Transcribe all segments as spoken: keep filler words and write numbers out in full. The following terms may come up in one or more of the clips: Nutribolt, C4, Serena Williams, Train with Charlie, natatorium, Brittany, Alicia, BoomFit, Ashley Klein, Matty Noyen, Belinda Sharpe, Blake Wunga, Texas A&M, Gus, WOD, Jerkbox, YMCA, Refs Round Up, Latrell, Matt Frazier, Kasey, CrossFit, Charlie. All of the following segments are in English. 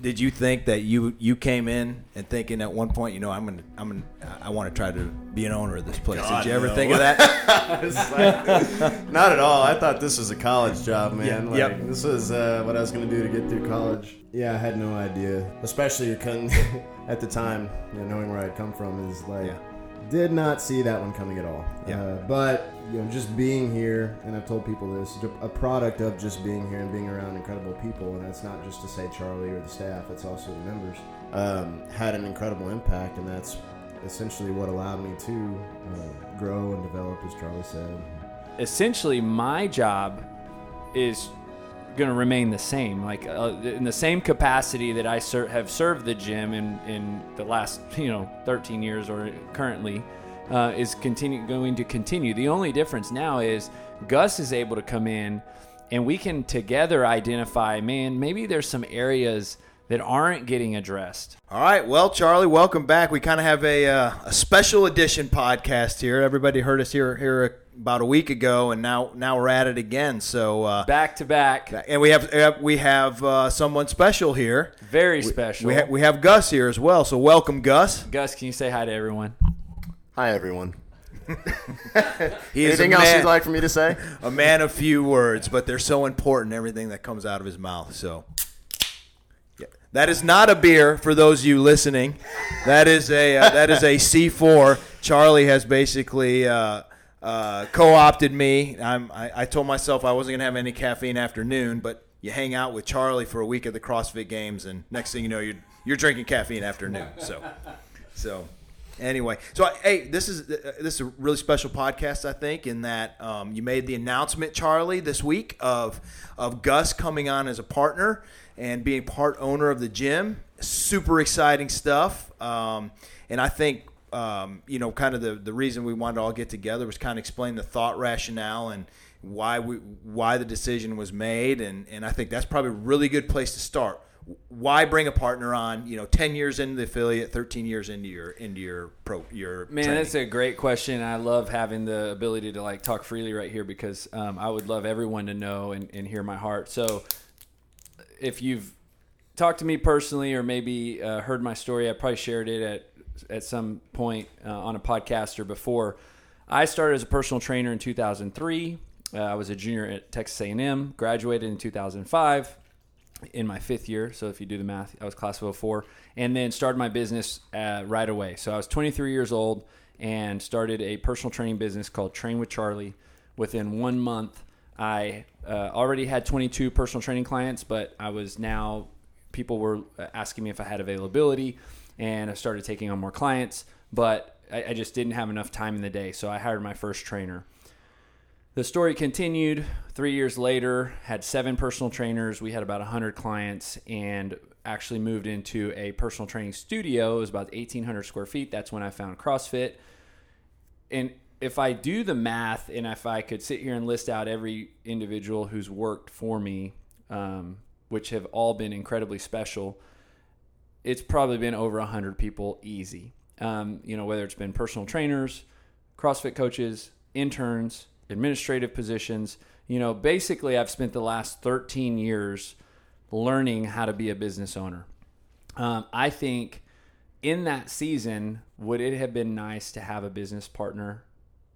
did you think that you you came in and thinking at one point, you know, I'm gonna I'm gonna I want to try to be an owner of this place? God, did you ever no. think of that? Like, not at all. I thought this was a college job, man. Yeah, like, yep. This was uh, what I was gonna do to get through college. Yeah, I had no idea. Especially at the time, you know, knowing where I'd come from is like. Yeah. Did not see that one coming at all. Yeah. Uh, but you know, just being here, and I've told people this, a product of just being here and being around incredible people, and that's not just to say Charlie or the staff, it's also the members, um, had an incredible impact, and that's essentially what allowed me to uh, grow and develop, as Charlie said. Essentially, my job is going to remain the same, like uh, in the same capacity that I ser- have served the gym in, in the last, you know, thirteen years or currently, uh, is continue going to continue. The only difference now is Gus is able to come in and we can together identify, man, maybe there's some areas that aren't getting addressed. All right. Well, Charlie, welcome back. We kind of have a, uh, a special edition podcast here. Everybody heard us here, here a about a week ago, and now now we're at it again. So uh, back to back, and we have we have uh, someone special here, very special. We, we, ha- we have Gus here as well. So welcome, Gus. Gus, can you say hi to everyone? Hi, everyone. Anything man, else you'd like for me to say? A man of few words, but they're so important. Everything that comes out of his mouth. So yeah. That is not a beer for those of you listening. That is a uh, that is a C four. Charlie has basically. Uh, Uh, co-opted me. I'm, I, I told myself I wasn't going to have any caffeine after noon, but you hang out with Charlie for a week at the CrossFit Games, and next thing you know, you're you're drinking caffeine after noon. So, so anyway, so I, hey, this is this is a really special podcast, I think, in that um, you made the announcement, Charlie, this week of of Gus coming on as a partner and being part owner of the gym. Super exciting stuff, um, and I think. Um, you know, kind of the, the reason we wanted to all get together was kind of explain the thought rationale and why we why the decision was made, and and I think that's probably a really good place to start. Why bring a partner on? You know, ten years into the affiliate, thirteen years into your into your pro your man. Training. That's a great question. I love having the ability to like talk freely right here because um, I would love everyone to know and, and hear my heart. So if you've talked to me personally or maybe uh, heard my story, I probably shared it at. at some point uh, on a podcast or before. I started as a personal trainer in two thousand three. Uh, I was a junior at Texas A and M, graduated in two thousand five in my fifth year. So if you do the math, I was class of oh four, and then started my business uh, right away. So I was twenty-three years old and started a personal training business called Train with Charlie. Within one month, I uh, already had twenty-two personal training clients, but I was now, people were asking me if I had availability. And I started taking on more clients, but I, I just didn't have enough time in the day, so I hired my first trainer. The story continued. Three years later, had seven personal trainers. We had about one hundred clients and actually moved into a personal training studio. It was about eighteen hundred square feet. That's when I found CrossFit. And if I do the math and if I could sit here and list out every individual who's worked for me, um, which have all been incredibly special, it's probably been over one hundred people easy, um, you know, whether it's been personal trainers, CrossFit coaches, interns, administrative positions. You know, basically, I've spent the last thirteen years learning how to be a business owner. Um, I think in that season, would it have been nice to have a business partner?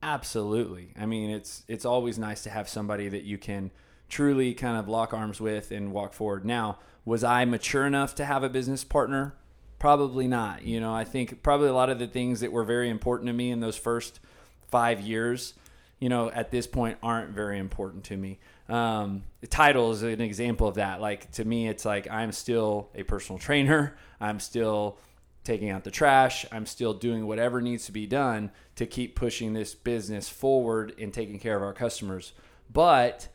Absolutely. I mean, it's it's always nice to have somebody that you can truly kind of lock arms with and walk forward. Now, was I mature enough to have a business partner? Probably not. You know, I think probably a lot of the things that were very important to me in those first five years, you know, at this point aren't very important to me. Um, the title is an example of that. Like to me, it's like I'm still a personal trainer. I'm still taking out the trash. I'm still doing whatever needs to be done to keep pushing this business forward and taking care of our customers. But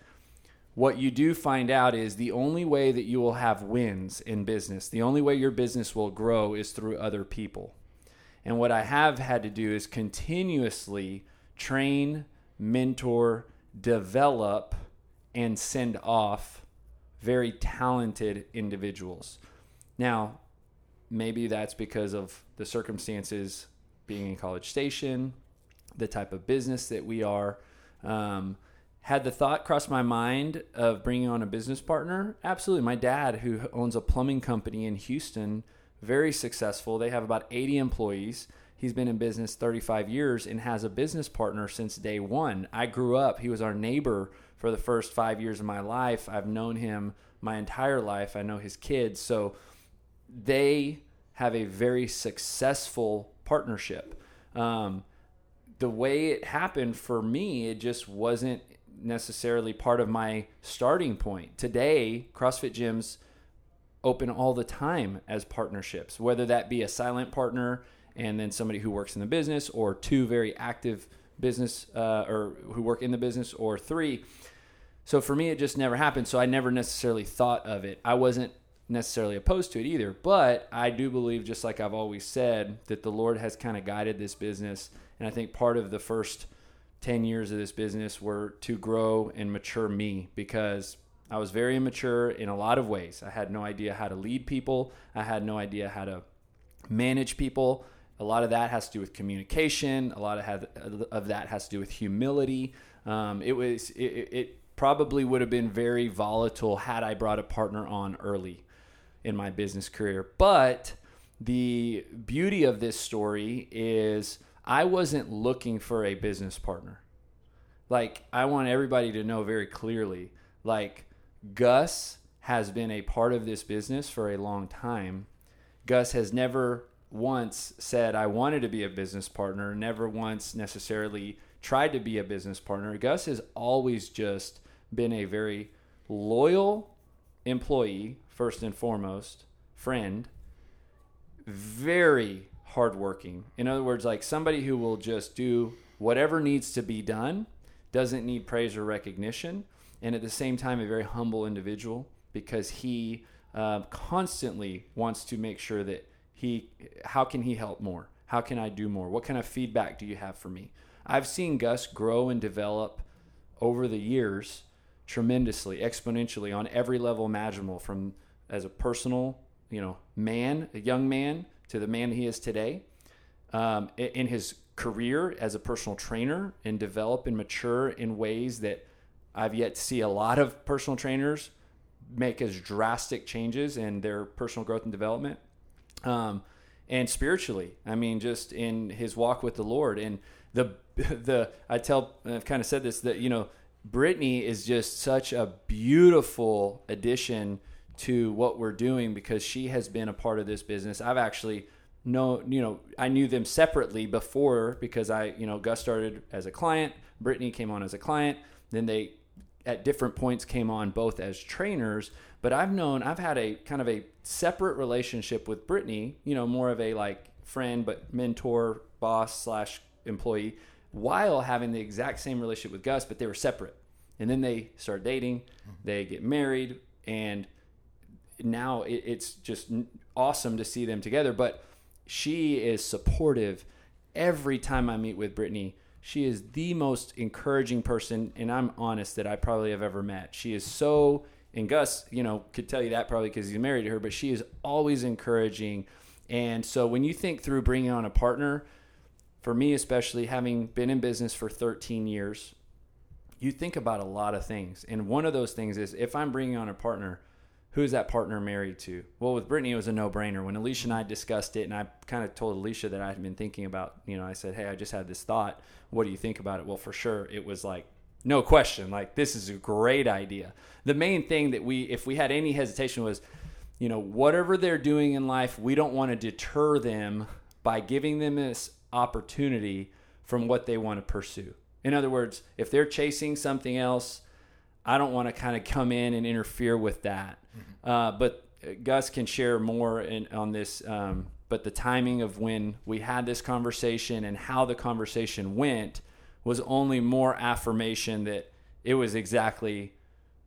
what you do find out is the only way that you will have wins in business, the only way your business will grow is through other people. And what I have had to do is continuously train, mentor, develop, and send off very talented individuals. Now, maybe that's because of the circumstances being in College Station, the type of business that we are, um, Had the thought crossed my mind of bringing on a business partner? Absolutely. My dad, who owns a plumbing company in Houston, very successful. They have about eighty employees. He's been in business thirty-five years and has a business partner since day one. I grew up. He was our neighbor for the first five years of my life. I've known him my entire life. I know his kids. So they have a very successful partnership. Um, the way it happened for me, it just wasn't necessarily part of my starting point. Today, CrossFit gyms open all the time as partnerships, whether that be a silent partner and then somebody who works in the business, or two very active business uh, or who work in the business, or three. So for me, it just never happened. So I never necessarily thought of it. I wasn't necessarily opposed to it either, but I do believe, just like I've always said, that the Lord has kind of guided this business. And I think part of the first ten years of this business were to grow and mature me, because I was very immature in a lot of ways. I had no idea how to lead people. I had no idea how to manage people. A lot of that has to do with communication. A lot of, of that has to do with humility. Um, it was it, it probably would have been very volatile had I brought a partner on early in my business career. But the beauty of this story is I wasn't looking for a business partner. Like, I want everybody to know very clearly, like, Gus has been a part of this business for a long time. Gus has never once said I wanted to be a business partner, never once necessarily tried to be a business partner. Gus has always just been a very loyal employee, first and foremost, friend, very hardworking. In other words, like somebody who will just do whatever needs to be done, doesn't need praise or recognition, and at the same time, a very humble individual, because he uh, constantly wants to make sure that he, how can he help more? How can I do more? What kind of feedback do you have for me? I've seen Gus grow and develop over the years tremendously, exponentially, on every level imaginable, from as a personal, you know, man, a young man, to the man he is today, um, in his career as a personal trainer, and develop and mature in ways that I've yet to see a lot of personal trainers make as drastic changes in their personal growth and development. Um, and spiritually, I mean, just in his walk with the Lord. And the, the, I tell, I've kind of said this, that, you know, Brittany is just such a beautiful addition to what we're doing, because she has been a part of this business. I've actually no, you know, I knew them separately before, because I, you know, Gus started as a client, Brittany came on as a client, then they at different points came on both as trainers. But I've known, I've had a kind of a separate relationship with Brittany, you know, more of a like friend, but mentor, boss slash employee, while having the exact same relationship with Gus, but they were separate. And then they start dating, they get married, and now it's just awesome to see them together. But she is supportive. Every time I meet with Brittany, she is the most encouraging person, and I'm honest, that I probably have ever met. She is so, and Gus, you know, could tell you that probably because he's married to her, but she is always encouraging. And so when you think through bringing on a partner, for me especially, having been in business for thirteen years, you think about a lot of things. And one of those things is, if I'm bringing on a partner, who is that partner married to? Well, with Brittany, it was a no-brainer. When Alicia and I discussed it, and I kind of told Alicia that I had been thinking about, you know, I said, hey, I just had this thought. What do you think about it? Well, for sure, it was like, no question. Like, this is a great idea. The main thing that we, if we had any hesitation, was, you know, whatever they're doing in life, we don't want to deter them by giving them this opportunity from what they want to pursue. In other words, if they're chasing something else, I don't want to kind of come in and interfere with that. Mm-hmm. Uh, but Gus can share more in, on this. Um, but the timing of when we had this conversation and how the conversation went was only more affirmation that it was exactly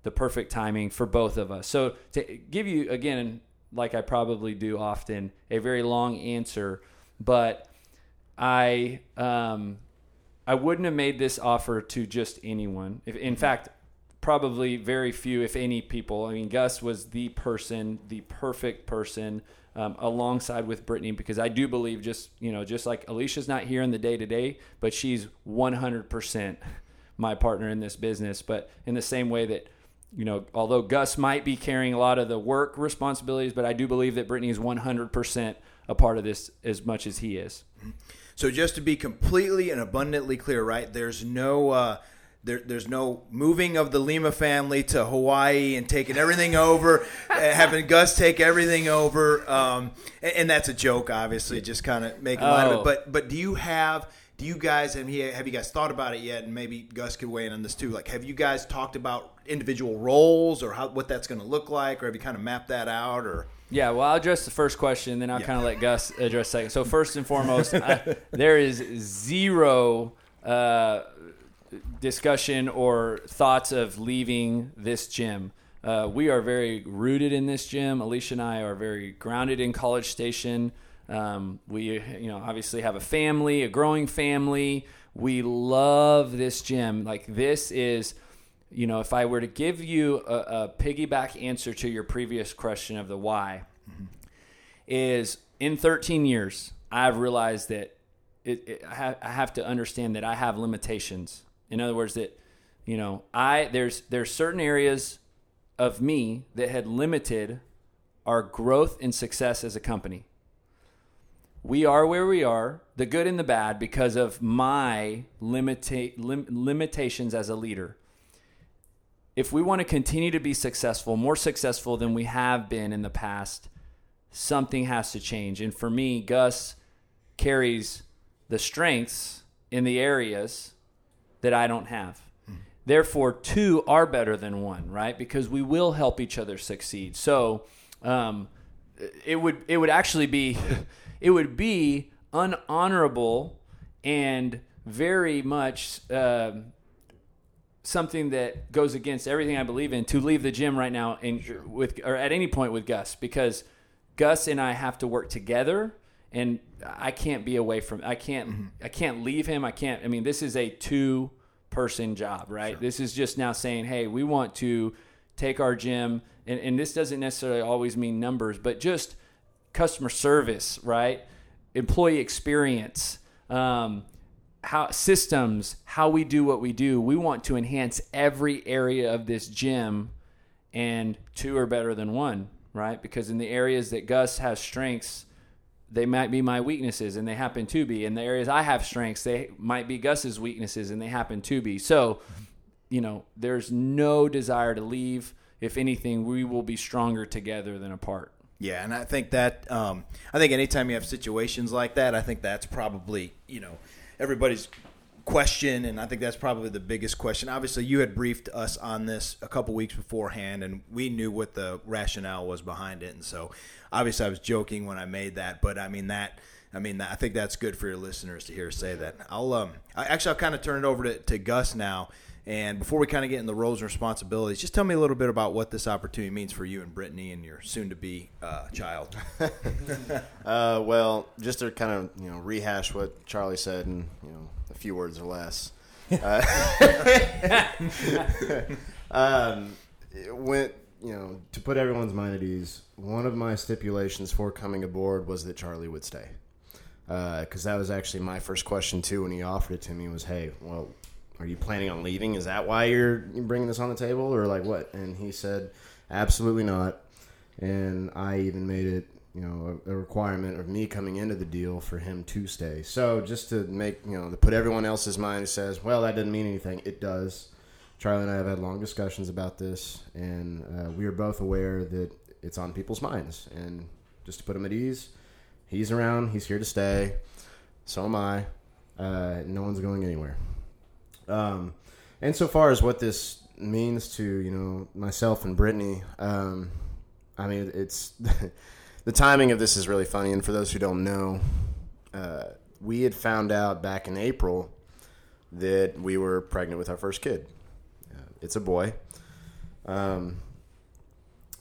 the perfect timing for both of us. So to give you, again, like I probably do often, a very long answer, but I um, I wouldn't have made this offer to just anyone. If, in mm-hmm. fact, probably very few, if any, people. I mean, Gus was the person, the perfect person, um, alongside with Brittany, because I do believe, just, you know, just like Alicia's not here in the day to day, but she's one hundred percent my partner in this business. But in the same way that, you know, although Gus might be carrying a lot of the work responsibilities, but I do believe that Brittany is one hundred percent a part of this as much as he is. So just to be completely and abundantly clear, right, there's no uh, there, there's no moving of the Lima family to Hawaii and taking everything over, having Gus take everything over. Um, and, and that's a joke, obviously, just kind of making light oh. of it. But but do you have – Do you guys have you guys thought about it yet? And maybe Gus could weigh in on this too. Like, have you guys talked about individual roles or how what that's going to look like, or have you kind of mapped that out? Or yeah, well, I'll address the first question, then I'll yeah. kind of let Gus address second. So first and foremost, I, there is zero uh, discussion or thoughts of leaving this gym. Uh, we are very rooted in this gym. Alicia and I are very grounded in College Station. Um, we, you know, obviously have a family, a growing family. We love this gym. Like, this is, you know, if I were to give you a, a piggyback answer to your previous question of the why, mm-hmm. is in thirteen years, I've realized that it, it, I, have, I have to understand that I have limitations. In other words, that, you know, I, there's, there's certain areas of me that had limited our growth and success as a company. We are where we are, the good and the bad, because of my limita- lim- limitations as a leader. If we want to continue to be successful, more successful than we have been in the past, something has to change. And for me, Gus carries the strengths in the areas that I don't have. Mm-hmm. Therefore, two are better than one, right? Because we will help each other succeed. So um, it would it would actually be... It would be unhonorable and very much uh, something that goes against everything I believe in to leave the gym right now and sure. with or at any point with Gus, because Gus and I have to work together, and I can't be away from I can't mm-hmm. I can't leave him. I can't. I mean, this is a two-person job, right? Sure. This is just now saying, hey, we want to take our gym, and, and this doesn't necessarily always mean numbers, but just customer service, right? Employee experience, um, how systems, how we do what we do. We want to enhance every area of this gym, and two are better than one, right? Because in the areas that Gus has strengths, they might be my weaknesses, and they happen to be. In the areas I have strengths, they might be Gus's weaknesses, and they happen to be. So, you know, there's no desire to leave. If anything, we will be stronger together than apart. Yeah, and I think that um, I think anytime you have situations like that, I think that's probably, you know, everybody's question, and I think that's probably the biggest question. Obviously, you had briefed us on this a couple weeks beforehand, and we knew what the rationale was behind it, and so obviously I was joking when I made that, but I mean that. I mean, I think that's good for your listeners to hear say that. I'll um, I, actually I'll kind of turn it over to, to Gus now. And before we kind of get in the roles and responsibilities, just tell me a little bit about what this opportunity means for you and Brittany and your soon-to-be uh, child. uh, well, just to kind of, you know, rehash what Charlie said in, you know, a few words or less. Uh, um, it went, you know, to put everyone's mind at ease, one of my stipulations for coming aboard was that Charlie would stay. Because uh, that was actually my first question, too, when he offered it to me was, hey, well, are you planning on leaving? Is that why you're bringing this on the table, or like what? And he said, absolutely not. And I even made it, you know, a, a requirement of me coming into the deal for him to stay. So just to make, you know, to put everyone else's mind who says, well, that doesn't mean anything. It does. Charlie and I have had long discussions about this, and uh, we are both aware that it's on people's minds. And just to put him at ease, he's around, he's here to stay. So am I. Uh, no one's going anywhere. Um, and so far as what this means to, you know, myself and Brittany, um, I mean, it's the timing of this is really funny. And for those who don't know, uh, we had found out back in April that we were pregnant with our first kid. Uh, it's a boy. Um,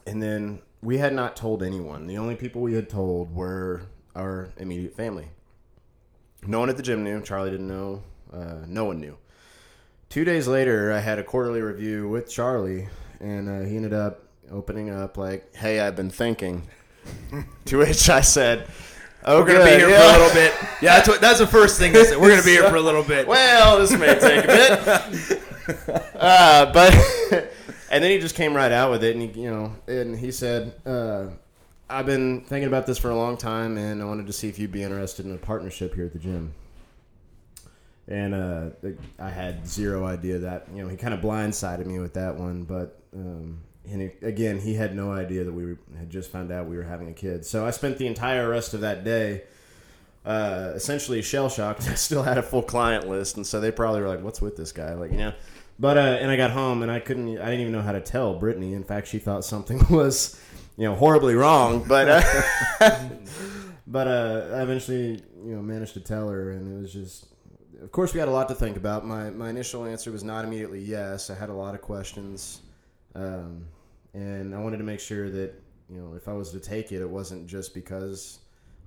and then we had not told anyone. The only people we had told were our immediate family. No one at the gym knew. Charlie didn't know. Uh, no one knew. Two days later, I had a quarterly review with Charlie, and uh, he ended up opening up like, hey, I've been thinking. To which I said, Oh, we're going to be here yeah. for a little bit. Yeah, that's what. That's the first thing they said. We're going to be here for a little bit. Well, this may take a bit. Uh, but and then he just came right out with it, and he, you know, and he said, uh, I've been thinking about this for a long time, and I wanted to see if you'd be interested in a partnership here at the gym. And uh, I had zero idea that, you know, he kind of blindsided me with that one. But, um, and it, again, he had no idea that we were, had just found out we were having a kid. So I spent the entire rest of that day uh, essentially shell-shocked. I still had a full client list. And so they probably were like, what's with this guy? Like, you know. But, uh, and I got home, and I couldn't, I didn't even know how to tell Brittany. In fact, she thought something was, you know, horribly wrong. But, uh, but uh, I eventually, you know, managed to tell her, and it was just... Of course, we had a lot to think about. My my initial answer was not immediately yes. I had a lot of questions, um, and I wanted to make sure that, you know, if I was to take it, it wasn't just because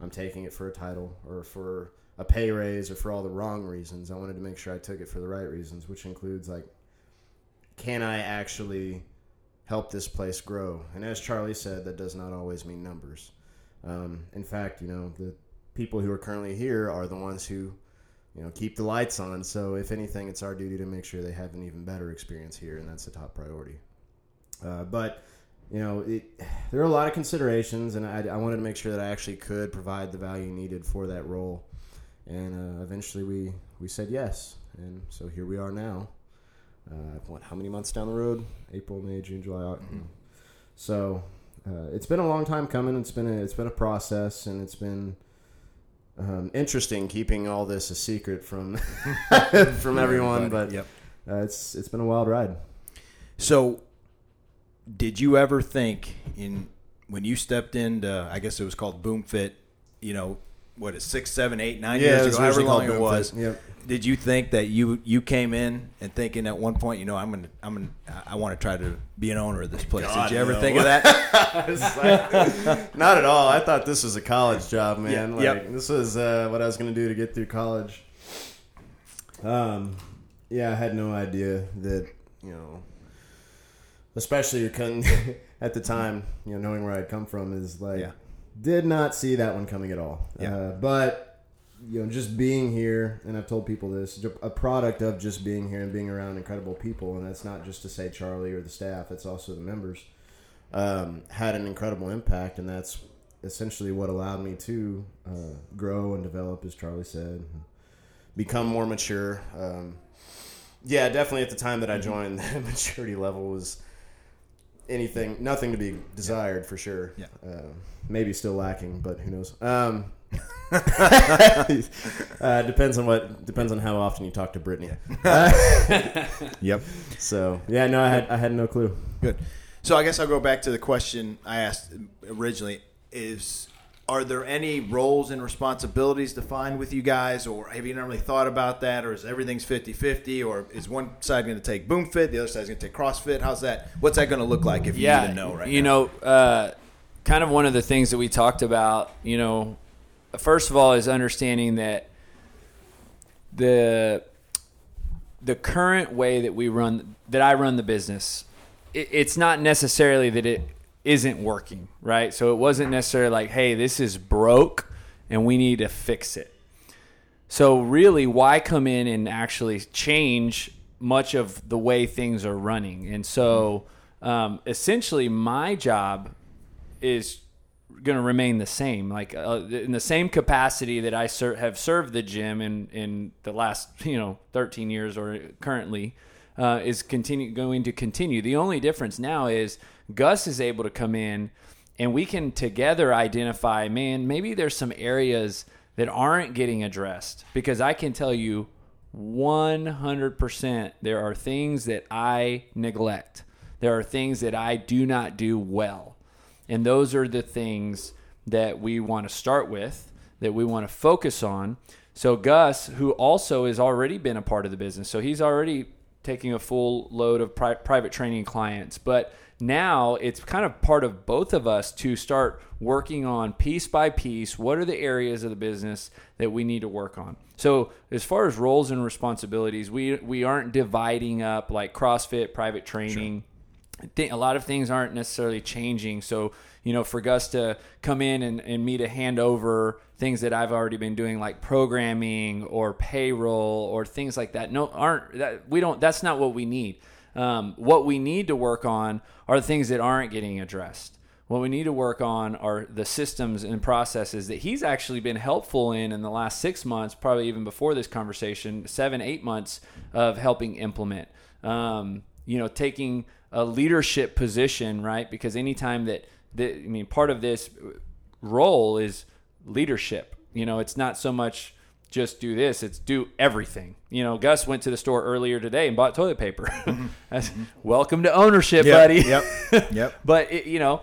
I'm taking it for a title or for a pay raise or for all the wrong reasons. I wanted to make sure I took it for the right reasons, which includes, like, can I actually help this place grow? And as Charlie said, that does not always mean numbers. Um, in fact, you know, the people who are currently here are the ones who, you know, keep the lights on. So if anything, it's our duty to make sure they have an even better experience here, and that's the top priority. Uh, but, you know, it, there are a lot of considerations, and I, I wanted to make sure that I actually could provide the value needed for that role. And uh, eventually we, we said yes, and so here we are now. Uh, what, how many months down the road? April, May, June, July, August. Mm-hmm. So uh, it's been a long time coming. It's been a, it's been a process, and it's been... Um, interesting keeping all this a secret from from everyone, but yep. uh, it's it's been a wild ride. So, did you ever think in when you stepped into, I guess it was called BoomFit, you know, what is six, seven, eight, nine yeah, years ago, however long it was? Yep. Did you think that you you came in and thinking at one point, you know, I'm gonna I'm gonna I want to try to be an owner of this place? God, did you ever no. think of that? Like, not at all. I thought this was a college job, man. Yeah, like yep. this was uh, what I was gonna do to get through college. Um, yeah, I had no idea that, you know, especially at the time, you know, knowing where I'd come from is like, yeah. did not see that one coming at all. Yeah. Uh, but. You know, just being here, and I've told people this, a product of just being here and being around incredible people, and that's not just to say Charlie or the staff, it's also the members, um, had an incredible impact, and that's essentially what allowed me to uh, grow and develop, as Charlie said, become more mature. Um, yeah, definitely at the time that I joined, the maturity level was anything, nothing to be desired for sure. Yeah. Uh, maybe still lacking, but who knows. Um uh, depends on what depends on how often you talk to Brittany. Uh, yep. So yeah, no, I had I had no clue. Good. So I guess I'll go back to the question I asked originally: Is are there any roles and responsibilities defined with you guys, or have you normally thought about that, or is everything's fifty-fifty, or is one side going to take BoomFit, the other side's going to take CrossFit? How's that? What's that going to look like if you yeah, even know right you now? You know, uh, kind of one of the things that we talked about, you know. First of all, is understanding that the the current way that we run that I run the business, it, it's not necessarily that it isn't working, right? So it wasn't necessarily like, hey, this is broke and we need to fix it. So really, why come in and actually change much of the way things are running? And so um, essentially, my job is going to remain the same, like uh, in the same capacity that I ser- have served the gym in, in the last, you know, thirteen years or currently uh, is continue going to continue. The only difference now is Gus is able to come in and we can together identify, man, maybe there's some areas that aren't getting addressed, because I can tell you one hundred percent there are things that I neglect. There are things that I do not do well. And those are the things that we want to start with, that we want to focus on. So Gus, who also has already been a part of the business, so he's already taking a full load of pri- private training clients. But now it's kind of part of both of us to start working on piece by piece, what are the areas of the business that we need to work on. So as far as roles and responsibilities, we, we aren't dividing up like CrossFit, private training. Sure. a lot of things aren't necessarily changing. So, you know, for Gus to come in and, and me to hand over things that I've already been doing, like programming or payroll or things like that, no, aren't that we don't, that's not what we need. Um, what we need to work on are the things that aren't getting addressed. What we need to work on are the systems and processes that he's actually been helpful in in the last six months, probably even before this conversation, seven, eight months of helping implement, um, you know, taking a leadership position, right? Because anytime that, that, I mean, part of this role is leadership. You know, it's not so much just do this, it's do everything. You know, Gus went to the store earlier today and bought toilet paper. Mm-hmm. That's, welcome to ownership, yep, buddy. Yep, yep. But, it, you know,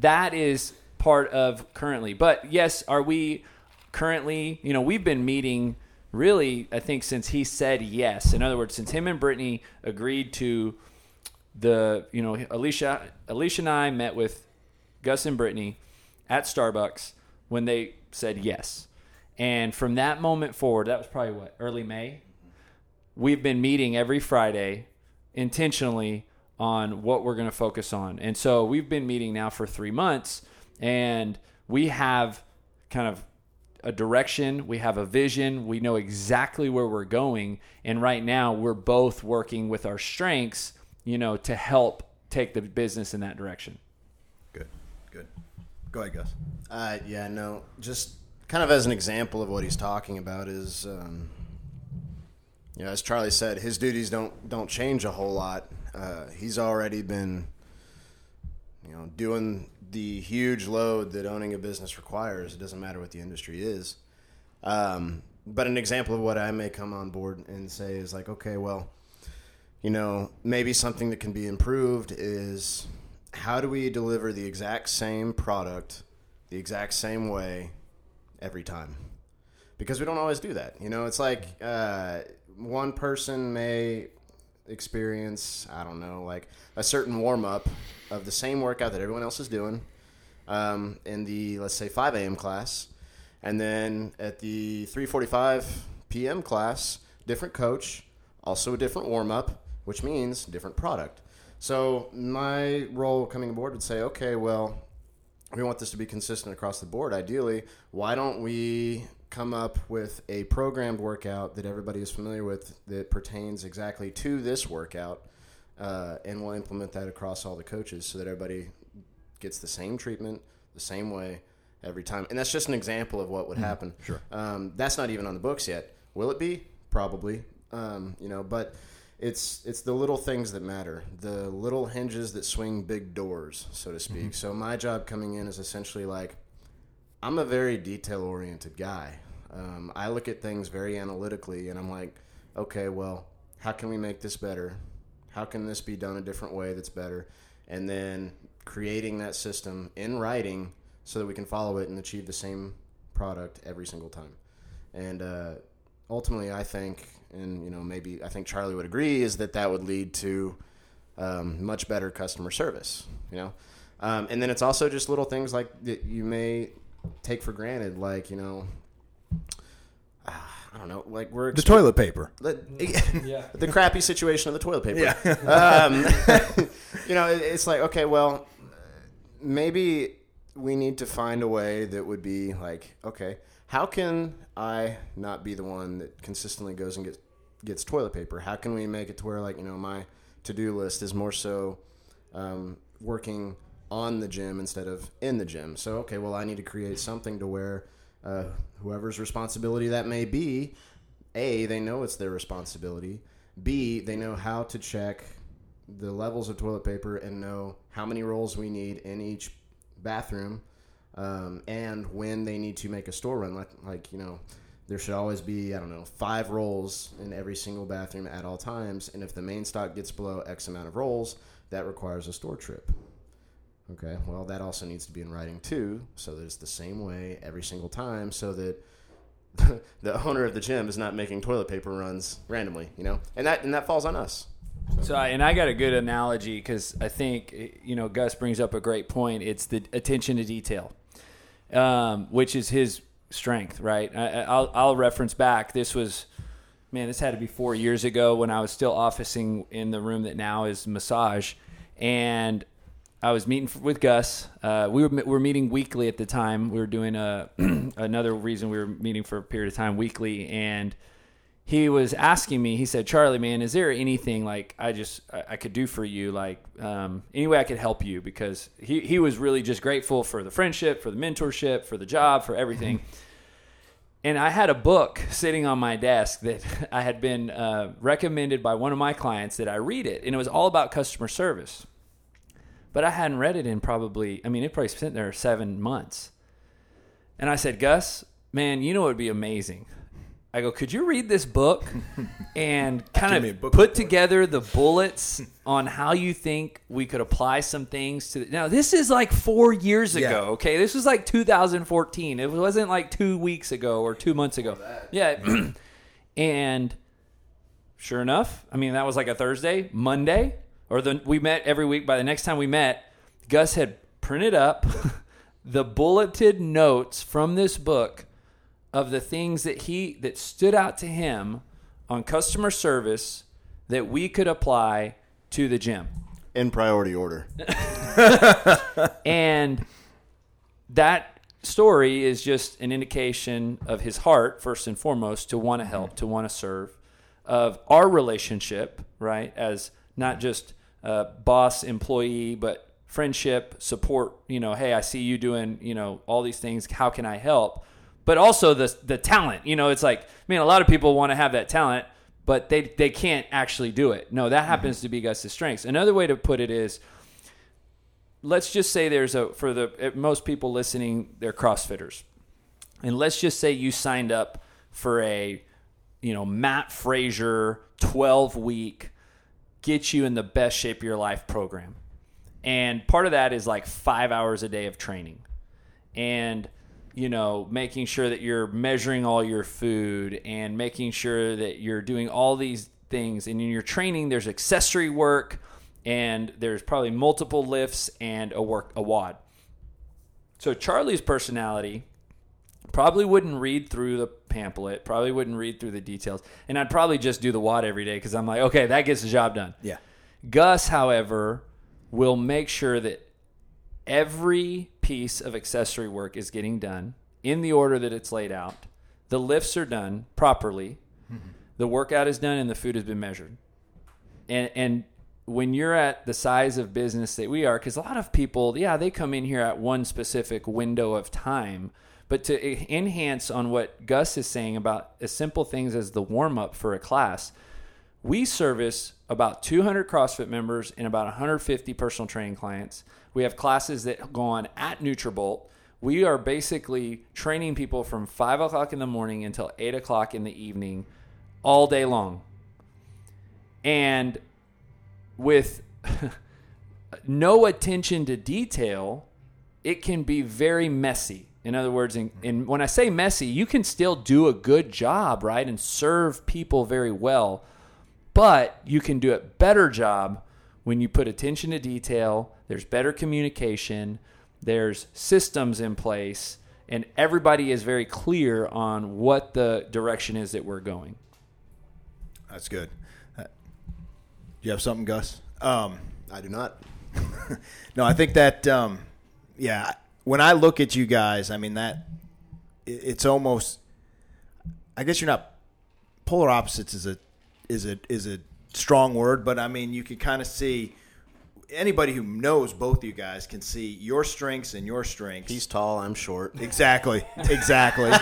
that is part of currently. But yes, are we currently, you know, we've been meeting really, I think, since he said yes. In other words, since him and Brittany agreed to the, you know, Alicia, Alicia and I met with Gus and Brittany at Starbucks when they said yes. And from that moment forward, that was probably what, early May? We've been meeting every Friday intentionally on what we're going to focus on. And so we've been meeting now for three months and we have kind of a direction. We have a vision. We know exactly where we're going. And right now we're both working with our strengths, you know, to help take the business in that direction. Good, good. Go ahead, Gus. Uh, yeah, no, just kind of as an example of what he's talking about is, um, you know, as Charlie said, his duties don't, don't change a whole lot. Uh, he's already been, you know, doing the huge load that owning a business requires. It doesn't matter what the industry is. Um, but an example of what I may come on board and say is like, okay, well, you know, maybe something that can be improved is how do we deliver the exact same product the exact same way every time? Because we don't always do that. You know, it's like uh, one person may experience, I don't know, like a certain warm-up of the same workout that everyone else is doing um, in the, let's say, five a.m. class. And then at the three forty-five p.m. class, different coach, also a different warm-up, which means different product. So my role coming aboard would say, okay, well, we want this to be consistent across the board. Ideally, why don't we come up with a programmed workout that everybody is familiar with that pertains exactly to this workout, uh, and we'll implement that across all the coaches so that everybody gets the same treatment the same way every time. And that's just an example of what would happen. Mm, sure. Um, that's not even on the books yet. Will it be? Probably. Um, you know, but it's it's the little things that matter, the little hinges that swing big doors, so to speak. Mm-hmm. So my job coming in is essentially like, I'm a very detail-oriented guy. Um, I look at things very analytically, and I'm like, okay, well, how can we make this better? How can this be done a different way that's better? And then creating that system in writing so that we can follow it and achieve the same product every single time. And uh, ultimately, I think... and, you know, maybe I think Charlie would agree is that that would lead to um, much better customer service, you know. Um, and then it's also just little things like that you may take for granted, like, you know, uh, I don't know, like we're... Extra- the toilet paper. The, yeah. The crappy situation of the toilet paper. Yeah. um, you know, it, it's like, okay, well, maybe we need to find a way that would be like, okay, how can I not be the one that consistently goes and gets, gets toilet paper? How can we make it to where, like, you know, my to-do list is more so um, working on the gym instead of in the gym? So, okay, well, I need to create something to where uh, whoever's responsibility that may be, A, they know it's their responsibility. B, they know how to check the levels of toilet paper and know how many rolls we need in each bathroom. Um, and when they need to make a store run, like, like, you know, there should always be, I don't know, five rolls in every single bathroom at all times. And if the main stock gets below X amount of rolls, that requires a store trip. Okay. Well, that also needs to be in writing too. So that it's the same way every single time so that the owner of the gym is not making toilet paper runs randomly, you know, and that, and that falls on us. So, I, and I got a good analogy because I think, you know, Gus brings up a great point. It's the attention to detail. Um, which is his strength, right? I, I'll, I'll reference back. This was, man, this had to be four years ago when I was still officing in the room that now is massage. and I was meeting with Gus. Uh, we were we were meeting weekly at the time. We were doing a another reason we were meeting for a period of time weekly, and he was asking me. He said, "Charlie, man, is there anything like I just I, I could do for you? Like um, any way I could help you?" Because he he was really just grateful for the friendship, for the mentorship, for the job, for everything. And I had a book sitting on my desk that I had been uh, recommended by one of my clients that I read it, and it was all about customer service. But I hadn't read it in probably, I mean, it probably spent there seven months. And I said, Gus, man, you know it would be amazing. I go, could you read this book and kind of book put together the bullets on how you think we could apply some things to? The- now, this is like four years yeah. ago, okay? This was like two thousand fourteen. It wasn't like two weeks ago or two months ago. Yeah. And sure enough, I mean, that was like a Thursday, Monday. Or the, we met every week. By the next time we met, Gus had printed up the bulleted notes from this book of the things that he that stood out to him on customer service that we could apply to the gym in priority order. And that story is just an indication of his heart, first and foremost, to want to help, to want to serve, of our relationship, right? As not just Uh, boss, employee, but friendship, support, you know, hey, I see you doing, you know, all these things. How can I help? But also the the talent, you know, it's like, man, a lot of people want to have that talent, but they, they can't actually do it. No, that happens mm-hmm. to be Gus's strengths. Another way to put it is, let's just say there's a, for the most people listening, they're CrossFitters. And let's just say you signed up for a, you know, Matt Frazier twelve week get you in the best shape of your life program. And part of that is like five hours a day of training and, you know, making sure that you're measuring all your food and making sure that you're doing all these things. And in your training, there's accessory work and there's probably multiple lifts and a work, a WOD. So Charlie's personality probably wouldn't read through the pamphlet, probably wouldn't read through the details. And I'd probably just do the WOD every day because I'm like, okay, that gets the job done. Yeah. Gus, however, will make sure that every piece of accessory work is getting done in the order that it's laid out. The lifts are done properly. Mm-hmm. The workout is done and the food has been measured. And and when you're at the size of business that we are, because a lot of people, yeah, they come in here at one specific window of time. But to enhance on what Gus is saying about as simple things as the warm-up for a class, we service about two hundred CrossFit members and about one hundred fifty personal training clients. We have classes that go on at Nutribolt. We are basically training people from five o'clock in the morning until eight o'clock in the evening all day long. And with no attention to detail, it can be very messy. In other words, and, and when I say messy, you can still do a good job, right, and serve people very well, but you can do a better job when you put attention to detail, there's better communication, there's systems in place, and everybody is very clear on what the direction is that we're going. That's good. Do you have something, Gus? Um, I do not. No, I think that, um, yeah, when I look at you guys, I mean, that it's almost, I guess you're not, polar opposites is a, is a, is a strong word, but I mean, you can kind of see, anybody who knows both of you guys can see your strengths and your strengths. He's tall, I'm short. Exactly. Exactly.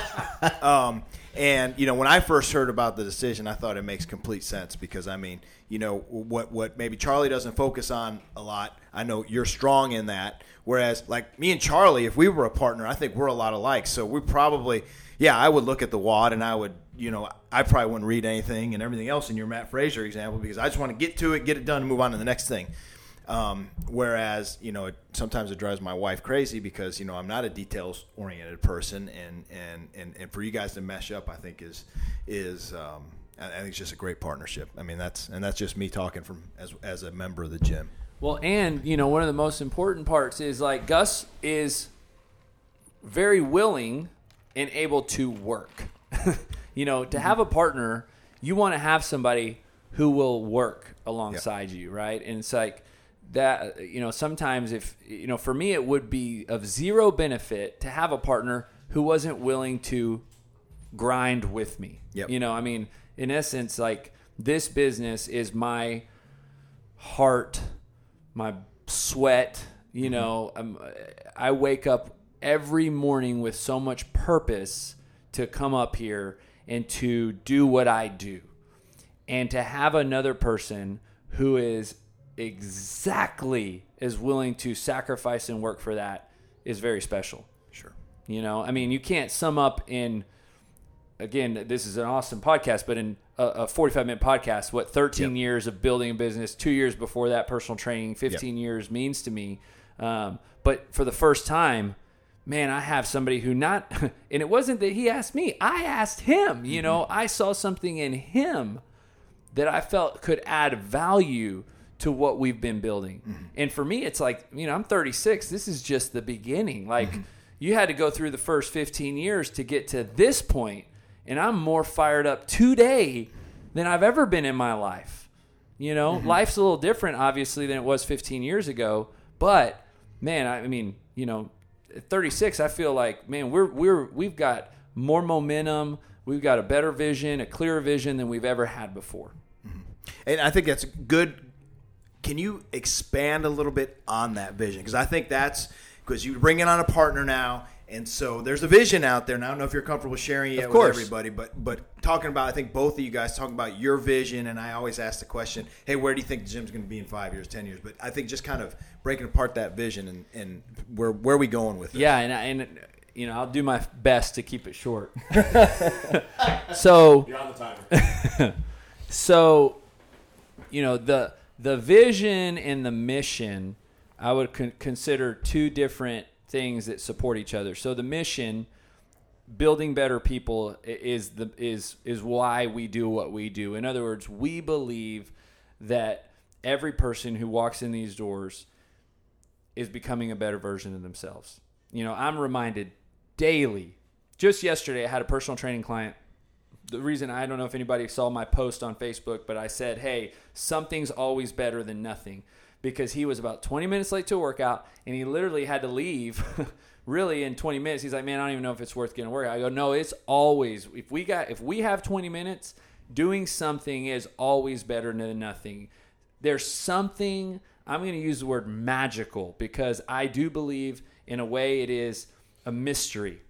um, and you know, when I first heard about the decision, I thought it makes complete sense because I mean, you know, what, what maybe Charlie doesn't focus on a lot. I know you're strong in that. Whereas, like, me and Charlie, if we were a partner, I think we're a lot alike. So we probably, yeah, I would look at the WOD and I would, you know, I probably wouldn't read anything and everything else in your Matt Frazier example because I just want to get to it, get it done, and move on to the next thing. Um, whereas, you know, it, sometimes it drives my wife crazy because, you know, I'm not a details-oriented person. And, and, and, and for you guys to mesh up, I think is is um, I think it's just a great partnership. I mean, that's and that's just me talking from as as a member of the gym. Well, and, you know, one of the most important parts is, like, Gus is very willing and able to work. You know, to have a partner, you want to have somebody who will work alongside yeah. you, right? And it's like that, you know, sometimes if, you know, for me, it would be of zero benefit to have a partner who wasn't willing to grind with me. Yep. You know, I mean, in essence, like, this business is my heart, my sweat, you mm-hmm. know, I'm, I wake up every morning with so much purpose to come up here and to do what I do. And to have another person who is exactly as willing to sacrifice and work for that is very special. Sure. You know, I mean, you can't sum up in, again, this is an awesome podcast, but in a forty-five minute podcast, what thirteen yep. years of building a business, two years before that personal training, fifteen yep. years means to me. Um, but for the first time, man, I have somebody who not, and it wasn't that he asked me, I asked him, you mm-hmm. know, I saw something in him that I felt could add value to what we've been building. Mm-hmm. And for me, it's like, you know, I'm thirty-six. This is just the beginning. Like mm-hmm. you had to go through the first fifteen years to get to this point. And I'm more fired up today than I've ever been in my life. You know, mm-hmm. life's a little different, obviously, than it was fifteen years ago. But man, I mean, you know, at thirty-six, I feel like, man, we're, we're, we've got more momentum. We've got a better vision, a clearer vision than we've ever had before. And I think that's good. Can you expand a little bit on that vision? Because I think that's because you bring in on a partner now. And so there's a vision out there. And I don't know if you're comfortable sharing it yet with everybody, but but talking about, I think both of you guys talking about your vision. And I always ask the question, hey, where do you think the gym's going to be in five years, ten years? But I think just kind of breaking apart that vision and, and where, where are we going with it? Yeah. And, and, you know, I'll do my best to keep it short. So, you're on the timer. So, you know, the the vision and the mission, I would con- consider two different things that support each other. So the mission, building better people, is the is is why we do what we do. In other words, we believe that every person who walks in these doors is becoming a better version of themselves. You know, I'm reminded daily. Just yesterday, I had a personal training client. The reason, I don't know if anybody saw my post on Facebook, but I said, hey, something's always better than nothing, because he was about twenty minutes late to a workout and he literally had to leave really in twenty minutes. He's like, man, I don't even know if it's worth getting a workout. I go, no, it's always, if we got, if we have twenty minutes, doing something is always better than nothing. There's something, I'm going to use the word magical, because I do believe in a way it is a mystery.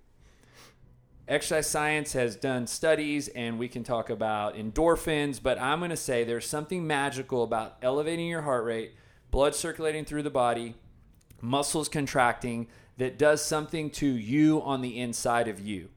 Exercise science has done studies, and we can talk about endorphins, but I'm going to say there's something magical about elevating your heart rate, blood circulating through the body, muscles contracting, that does something to you on the inside of you.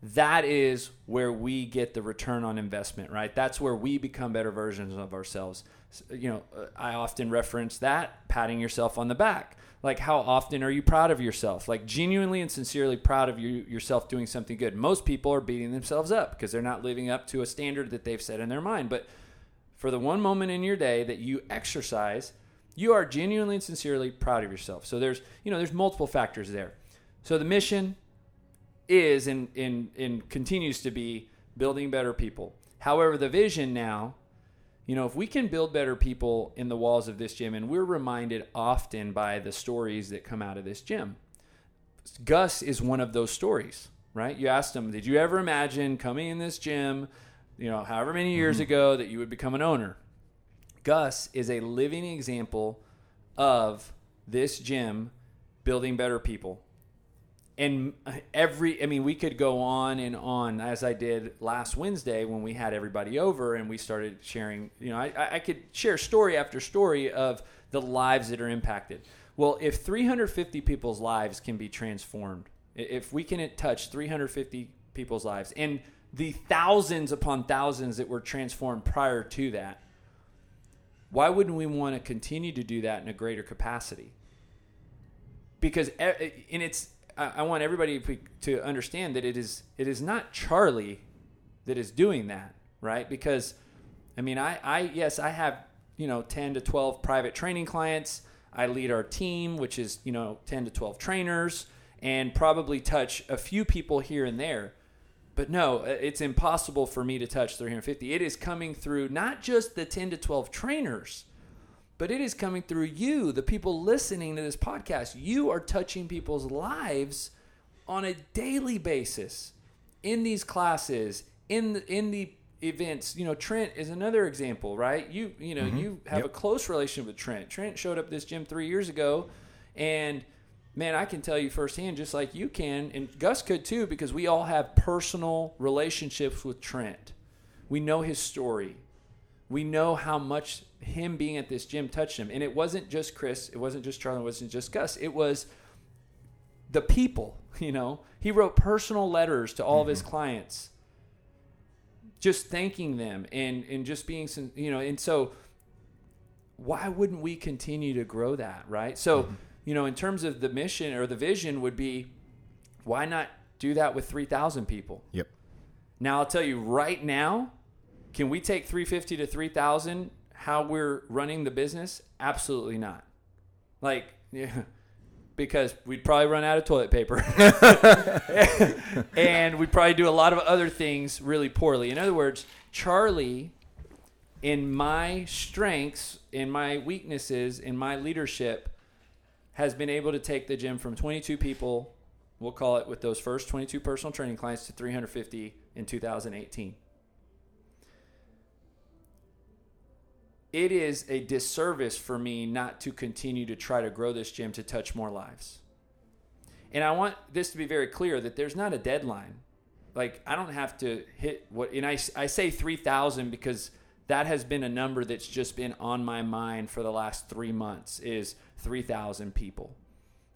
That is where we get the return on investment, right? That's where we become better versions of ourselves. You know, I often reference that, patting yourself on the back. Like, how often are you proud of yourself? Like, genuinely and sincerely proud of you, yourself doing something good. Most people are beating themselves up because they're not living up to a standard that they've set in their mind. But for the one moment in your day that you exercise, you are genuinely and sincerely proud of yourself. So there's, you know, there's multiple factors there. So the mission is and, and, and continues to be building better people. However, the vision now, you know, if we can build better people in the walls of this gym, and we're reminded often by the stories that come out of this gym. Gus is one of those stories, right? You asked him, did you ever imagine coming in this gym, you know, however many years mm-hmm. ago, that you would become an owner? Gus is a living example of this gym building better people. And every, I mean, we could go on and on, as I did last Wednesday when we had everybody over and we started sharing, you know, I, I could share story after story of the lives that are impacted. Well, if three hundred fifty people's lives can be transformed, if we can touch three hundred fifty people's lives and the thousands upon thousands that were transformed prior to that, why wouldn't we want to continue to do that in a greater capacity? Because, and it's, I want everybody to understand that it is it is not Charlie that is doing that, right? Because, I mean, I, I yes, I have, you know, ten to twelve private training clients. I lead our team, which is, you know, ten to twelve trainers, and probably touch a few people here and there. But no, it's impossible for me to touch three hundred fifty. It is coming through not just the ten to twelve trainers, but it is coming through you, the people listening to this podcast. You are touching people's lives on a daily basis in these classes, in the, in the events. You know, Trent is another example, right? You you know, mm-hmm. you have yep. a close relationship with Trent. Trent showed up at this gym three years ago, and man, I can tell you firsthand, just like you can, and Gus could too, because we all have personal relationships with Trent. We know his story. We know how much him being at this gym touched him. And it wasn't just Chris. It wasn't just Charlie. It wasn't just Gus. It was the people, you know. He wrote personal letters to all mm-hmm. of his clients, just thanking them and, and just being, you know, and so why wouldn't we continue to grow that, right? So, mm-hmm. you know, in terms of the mission or the vision would be, why not do that with three thousand people? Yep. Now, I'll tell you right now, can we take three fifty to three thousand how we're running the business? Absolutely not. Like, yeah, because we'd probably run out of toilet paper. And we'd probably do a lot of other things really poorly. In other words, Charlie, in my strengths, in my weaknesses, in my leadership, has been able to take the gym from twenty-two people, we'll call it, with those first twenty-two personal training clients, to three hundred fifty in two thousand eighteen. It is a disservice for me not to continue to try to grow this gym to touch more lives. And I want this to be very clear that there's not a deadline. Like, I don't have to hit what, and I, I say three thousand because that has been a number that's just been on my mind for the last three months is three thousand people.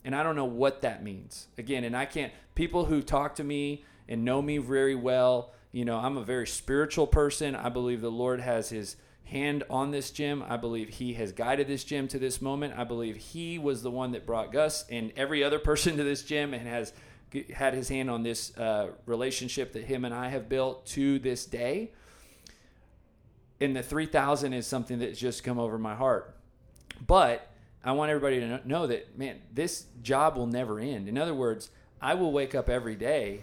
And I don't know what that means. Again, and I can't, people who talk to me and know me very well, you know, I'm a very spiritual person. I believe the Lord has his hand on this gym. I believe he has guided this gym to this moment. I believe he was the one that brought Gus and every other person to this gym and has had his hand on this uh, relationship that him and I have built to this day. And the three thousand is something that's just come over my heart. But I want everybody to know that, man, this job will never end. In other words, I will wake up every day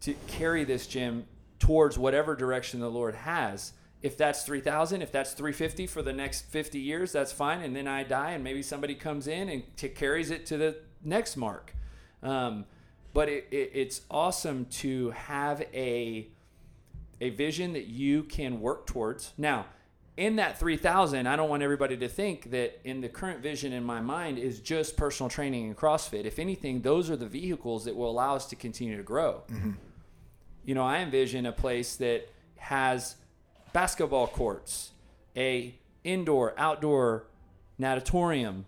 to carry this gym towards whatever direction the Lord has. If that's three thousand, if that's three fifty for the next fifty years, that's fine. And then I die and maybe somebody comes in and t- carries it to the next mark. Um, but it, it, it's awesome to have a a vision that you can work towards. Now, in that three thousand, I don't want everybody to think that in the current vision in my mind is just personal training and CrossFit. If anything, those are the vehicles that will allow us to continue to grow. Mm-hmm. You know, I envision a place that has basketball courts, a indoor, outdoor natatorium,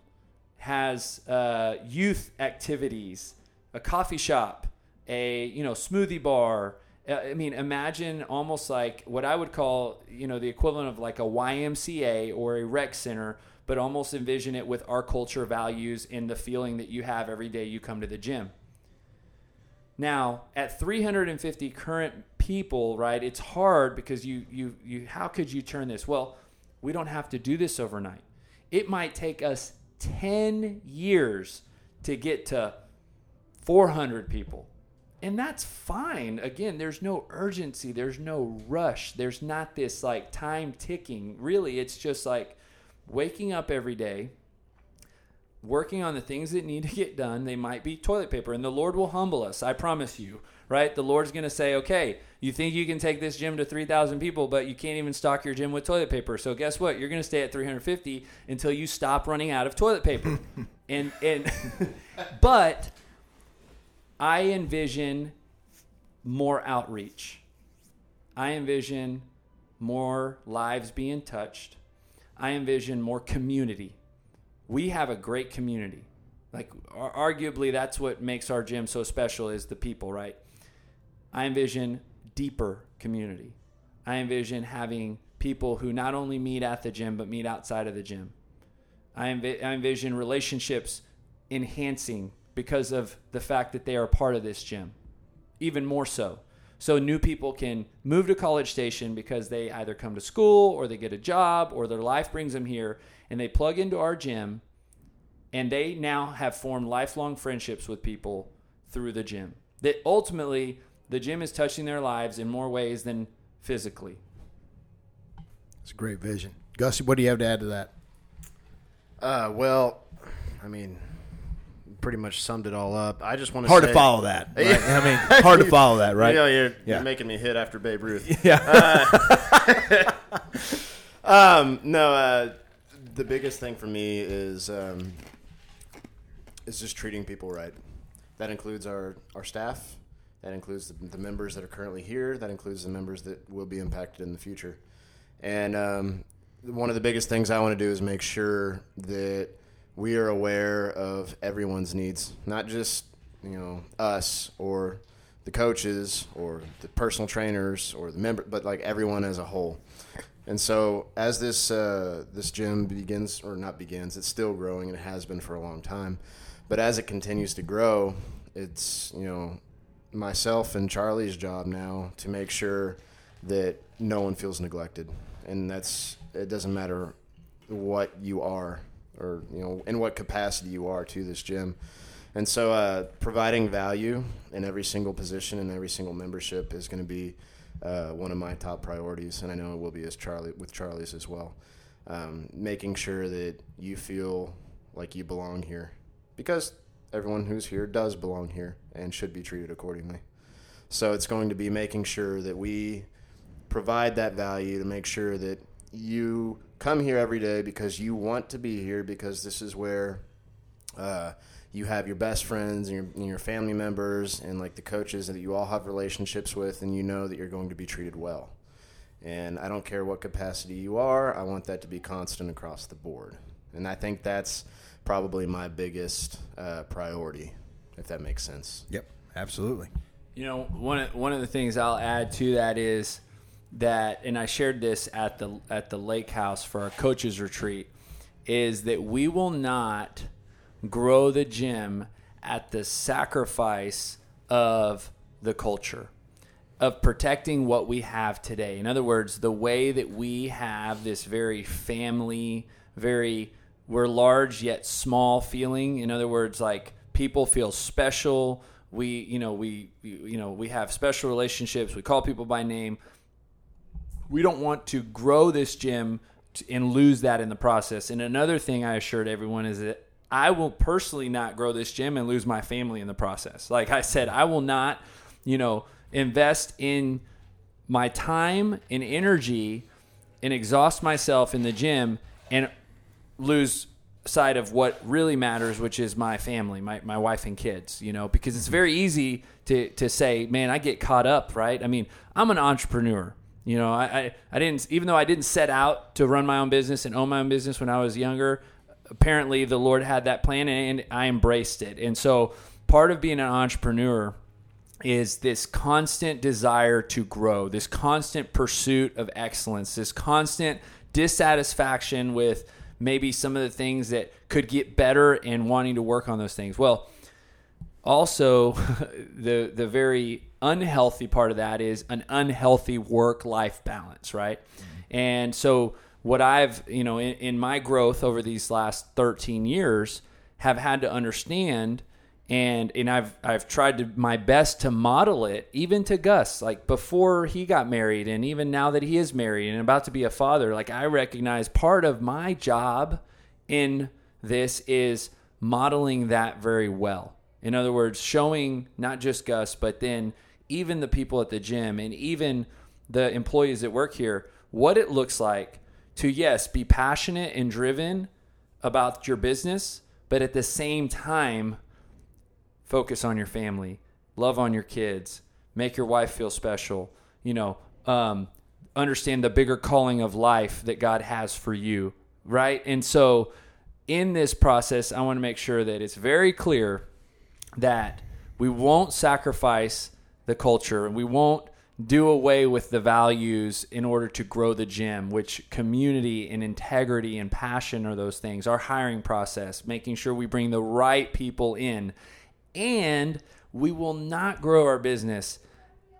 has uh, youth activities, a coffee shop, a you know smoothie bar. I mean, imagine almost like what I would call you know the equivalent of like a Y M C A or a rec center, but almost envision it with our culture values and the feeling that you have every day you come to the gym. Now, at three hundred fifty current people, right, it's hard because you, you, you, how could you turn this? Well, we don't have to do this overnight. It might take us ten years to get to four hundred people. And that's fine. Again, there's no urgency. There's no rush. There's not this like time ticking. Really, it's just like waking up every day, working on the things that need to get done. They might be toilet paper, and the Lord will humble us. I promise you, right? The Lord's going to say, okay, you think you can take this gym to three thousand people, but you can't even stock your gym with toilet paper. So guess what? You're going to stay at three hundred fifty until you stop running out of toilet paper. and, and, but I envision more outreach. I envision more lives being touched. I envision more community. We have a great community. Like, arguably, that's what makes our gym so special is the people, right? I envision deeper community. I envision having people who not only meet at the gym, but meet outside of the gym. I, env- I envision relationships enhancing because of the fact that they are part of this gym, even more so. So new people can move to College Station because they either come to school or they get a job or their life brings them here, and they plug into our gym, and they now have formed lifelong friendships with people through the gym. That ultimately, the gym is touching their lives in more ways than physically. It's a great vision. Gus, what do you have to add to that? Uh, well, I mean, pretty much summed it all up. I just want to hard say, to follow that. Right? I mean, hard to follow that, right? You know, you're, yeah, you're making me hit after Babe Ruth. Yeah. Uh, um, no, uh, the biggest thing for me is um, is just treating people right. That includes our, our staff. That includes the, the members that are currently here. That includes the members that will be impacted in the future. And um, one of the biggest things I want to do is make sure that we are aware of everyone's needs, not just, you know, us or the coaches or the personal trainers or the member, but like everyone as a whole. And so as this uh, this gym begins, or not begins, it's still growing, and it has been for a long time. But as it continues to grow, it's, you know, myself and Charlie's job now to make sure that no one feels neglected. And that's, it doesn't matter what you are or, you know, in what capacity you are to this gym. And so uh, providing value in every single position and every single membership is going to be uh, one of my top priorities. And I know it will be as Charlie with Charlie's as well. Um, making sure that you feel like you belong here, because everyone who's here does belong here and should be treated accordingly. So it's going to be making sure that we provide that value to make sure that you come here every day because you want to be here, because this is where uh, you have your best friends and your, and your family members and like the coaches that you all have relationships with, and you know that you're going to be treated well. And I don't care what capacity you are, I want that to be constant across the board. And I think that's probably my biggest uh, priority, if that makes sense. Yep, absolutely. You know, one of, one of the things I'll add to that is that, and I shared this at the at the lake house for our coaches retreat, is that we will not grow the gym at the sacrifice of the culture, of protecting what we have today. In other words, the way that we have this very family, very we're large yet small feeling. In other words, like people feel special. We, you know, we, you know, we have special relationships. We call people by name. We don't want to grow this gym and lose that in the process. And another thing I assured everyone is that I will personally not grow this gym and lose my family in the process. Like I said, I will not, you know, invest in my time and energy and exhaust myself in the gym and lose sight of what really matters, which is my family, my, my wife and kids, you know, because it's very easy to, to say, man, I get caught up, right? I mean, I'm an entrepreneur. You know, I, I, I didn't, even though I didn't set out to run my own business and own my own business when I was younger, apparently the Lord had that plan and I embraced it. And so part of being an entrepreneur is this constant desire to grow, this constant pursuit of excellence, this constant dissatisfaction with maybe some of the things that could get better and wanting to work on those things. Well, also the the very unhealthy part of that is an unhealthy work-life balance, right? Mm-hmm. And so what I've, you know, in, in my growth over these last thirteen years have had to understand, and and I've I've tried to my best to model it, even to Gus, like before he got married and even now that he is married and about to be a father, like I recognize part of my job in this is modeling that very well. In other words, showing not just Gus, but then even the people at the gym and even the employees that work here, what it looks like to, yes, be passionate and driven about your business, but at the same time, focus on your family, love on your kids, make your wife feel special, you know, um, understand the bigger calling of life that God has for you, right? And so in this process, I want to make sure that it's very clear that we won't sacrifice the culture and we won't do away with the values in order to grow the gym, which community and integrity and passion are those things. Our hiring process, making sure we bring the right people in, and we will not grow our business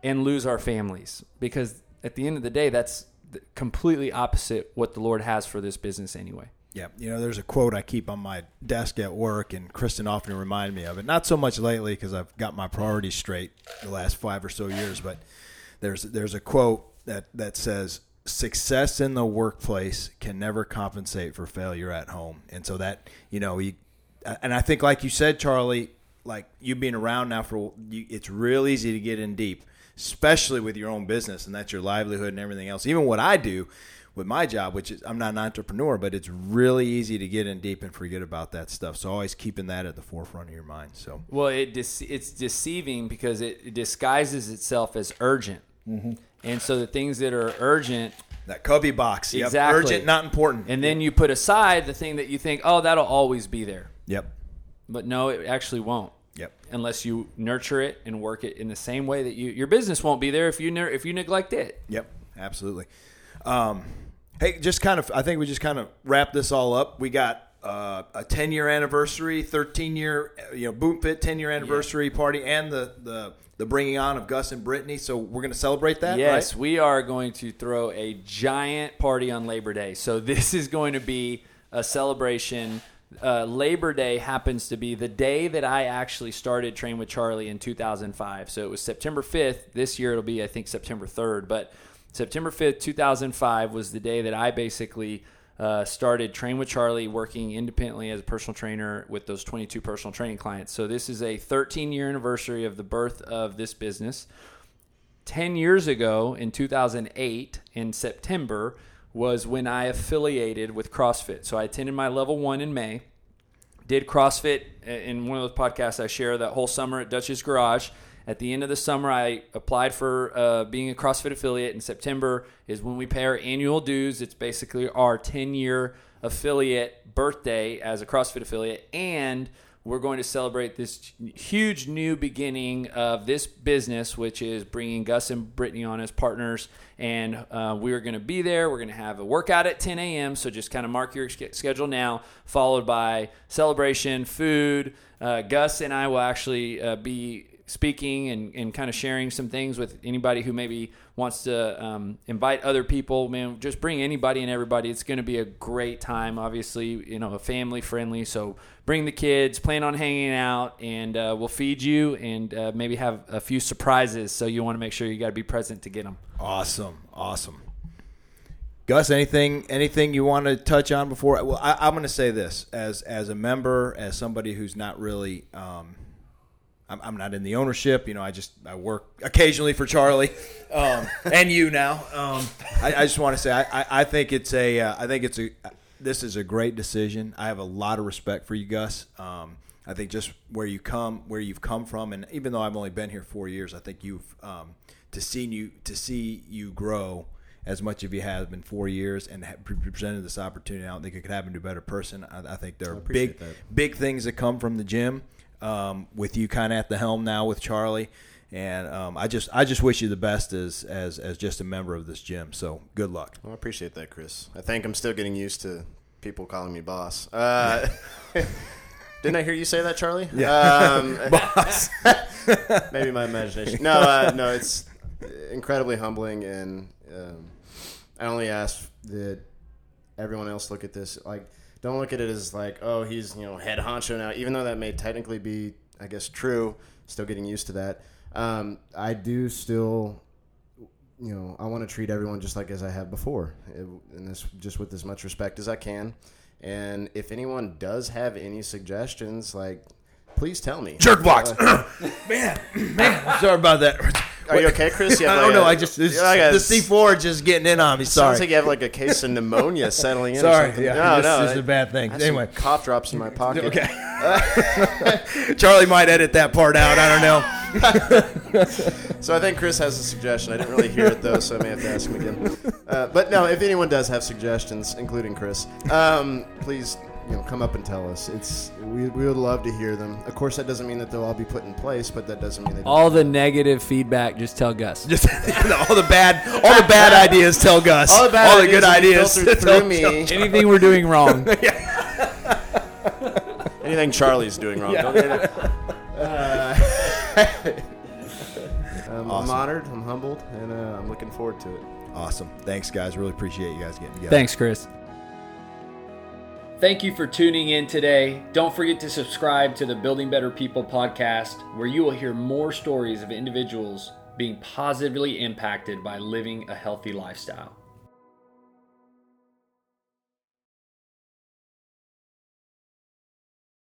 and lose our families, because at the end of the day, that's completely opposite what the Lord has for this business anyway. Yeah. You know, there's a quote I keep on my desk at work, and Kristen often remind me of it. Not so much lately because I've got my priorities straight the last five or so years, but there's there's a quote that, that says, success in the workplace can never compensate for failure at home. And so that, you know, you, and I think like you said, Charlie, like you being around now for, you, it's real easy to get in deep, especially with your own business, and that's your livelihood and everything else. Even what I do with my job, which is I'm not an entrepreneur, but it's really easy to get in deep and forget about that stuff. So always keeping that at the forefront of your mind. So, well, it de- it's deceiving because it disguises itself as urgent. Mm-hmm. And so the things that are urgent, that cubby box, yep. Exactly. Urgent, not important. And then you put aside the thing that you think, oh, that'll always be there. Yep. But no, it actually won't. Yep. Unless you nurture it and work it in the same way that you, your business won't be there if you ne- if you neglect it. Yep. Absolutely. Um, hey, just kind of, I think we just kind of wrap this all up. We got uh, a ten year anniversary, thirteen year, you know, BoomFit ten year anniversary yeah. party, and the, the, the bringing on of Gus and Brittany. So we're going to celebrate that. Yes, right? We are going to throw a giant party on Labor Day. So this is going to be a celebration. Uh, Labor Day happens to be the day that I actually started Train with Charlie in two thousand five. So it was September fifth. This year it'll be, I think, September third. But September fifth, two thousand five was the day that I basically uh, started Train with Charlie, working independently as a personal trainer with those twenty-two personal training clients. So this is a thirteen year anniversary of the birth of this business. ten years ago in two thousand eight in September was when I affiliated with CrossFit. So I attended my level one in May, did CrossFit in one of those podcasts I share that whole summer at Dutch's Garage. At the end of the summer, I applied for uh, being a CrossFit affiliate. In September is when we pay our annual dues. It's basically our ten year affiliate birthday as a CrossFit affiliate. And we're going to celebrate this huge new beginning of this business, which is bringing Gus and Brittany on as partners. And uh, we are going to be there. We're going to have a workout at ten a.m. So just kind of mark your schedule now, followed by celebration, food. Uh, Gus and I will actually uh, be speaking and, and kind of sharing some things with anybody who maybe wants to um, invite other people. Man, just bring anybody and everybody. It's going to be a great time, obviously, you know, family friendly. So bring the kids, plan on hanging out, and uh, we'll feed you and uh, maybe have a few surprises. So you want to make sure you got to be present to get them. Awesome. Awesome. Gus, anything anything you want to touch on before? Well, I, I'm going to say this as, as a member, as somebody who's not really um, – I'm not in the ownership. You know, I just, I work occasionally for Charlie um, and you now. Um, I, I just want to say, I, I, I think it's a, uh, I think it's a, this is a great decision. I have a lot of respect for you, Gus. Um, I think just where you come, where you've come from. And even though I've only been here four years, I think you've, um, to see you, to see you grow as much as you have in four years and have presented this opportunity. I don't think it could happen to a better person. I, I think there are big, that. big things that come from the gym. Um, with you kind of at the helm now with Charlie, and um, I just I just wish you the best as as as just a member of this gym. So good luck. Well, I appreciate that, Chris. I think I'm still getting used to people calling me boss. Uh, didn't I hear you say that, Charlie? Yeah, um, boss. Maybe my imagination. No, uh, no, it's incredibly humbling, and um, I only ask that everyone else look at this like. Don't look at it as like, oh, he's, you know, head honcho now, even though that may technically be, I guess, true. Still getting used to that. Um, I do still, you know, I want to treat everyone just like as I have before, it, and this just with as much respect as I can. And if anyone does have any suggestions, like, please tell me. Jerkbox, uh, man, man, sorry about that. Are you okay, Chris? You I don't like know. A, I just this, like a, the C four just getting in on me. Sorry. Sounds like you have like a case of pneumonia settling in. Sorry, yeah, no, this, no, this is I, a bad thing. I anyway, cough drops in my pocket. Okay. Charlie might edit that part out. I don't know. So I think Chris has a suggestion. I didn't really hear it though, so I may have to ask him again. Uh, but no, if anyone does have suggestions, including Chris, um, please. You know, come up and tell us. It's we, we would love to hear them. Of course, that doesn't mean that they'll all be put in place, but that doesn't mean they don't. All the negative feedback, just tell Gus. Just all the bad, all the bad ideas, tell Gus. All the bad, all the good ideas, tell me. Anything we're doing wrong. Anything Charlie's doing wrong. Yeah. uh, um, awesome. I'm honored. I'm humbled, and uh, I'm looking forward to it. Awesome. Thanks, guys. Really appreciate you guys getting together. Thanks, Chris. Thank you for tuning in today. Don't forget to subscribe to the Building Better People podcast, where you will hear more stories of individuals being positively impacted by living a healthy lifestyle.